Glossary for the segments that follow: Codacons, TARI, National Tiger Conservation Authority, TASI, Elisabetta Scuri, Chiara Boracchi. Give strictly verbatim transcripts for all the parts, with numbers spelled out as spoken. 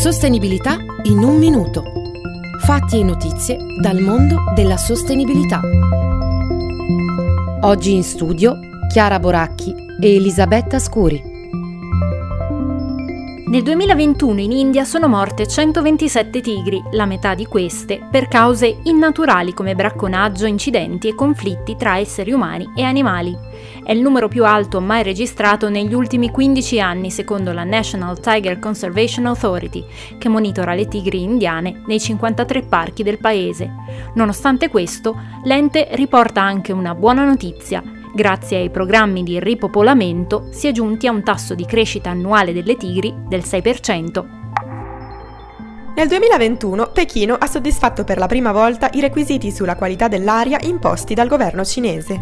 Sostenibilità in un minuto. Fatti e notizie dal mondo della sostenibilità. Oggi in studio Chiara Boracchi e Elisabetta Scuri. Nel duemilaventuno in India sono morte centoventisette tigri, la metà di queste per cause innaturali come bracconaggio, incidenti e conflitti tra esseri umani e animali. È il numero più alto mai registrato negli ultimi quindici anni secondo la National Tiger Conservation Authority, che monitora le tigri indiane nei cinquantatré parchi del paese. Nonostante questo, l'ente riporta anche una buona notizia. Grazie ai programmi di ripopolamento si è giunti a un tasso di crescita annuale delle tigri del sei per cento. Nel duemilaventuno Pechino ha soddisfatto per la prima volta i requisiti sulla qualità dell'aria imposti dal governo cinese.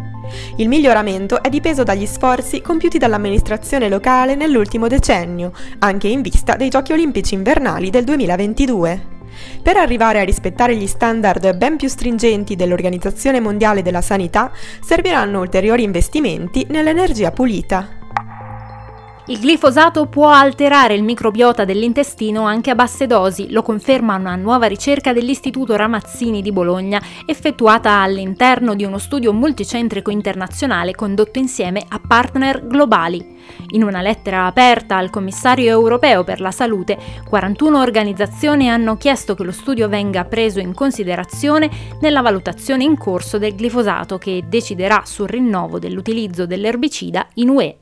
Il miglioramento è dipeso dagli sforzi compiuti dall'amministrazione locale nell'ultimo decennio, anche in vista dei Giochi Olimpici Invernali del duemilaventidue. Per arrivare a rispettare gli standard ben più stringenti dell'Organizzazione Mondiale della Sanità, serviranno ulteriori investimenti nell'energia pulita. Il glifosato può alterare il microbiota dell'intestino anche a basse dosi, lo conferma una nuova ricerca dell'Istituto Ramazzini di Bologna, effettuata all'interno di uno studio multicentrico internazionale condotto insieme a partner globali. In una lettera aperta al Commissario europeo per la salute, quarantuno organizzazioni hanno chiesto che lo studio venga preso in considerazione nella valutazione in corso del glifosato, che deciderà sul rinnovo dell'utilizzo dell'erbicida in U E.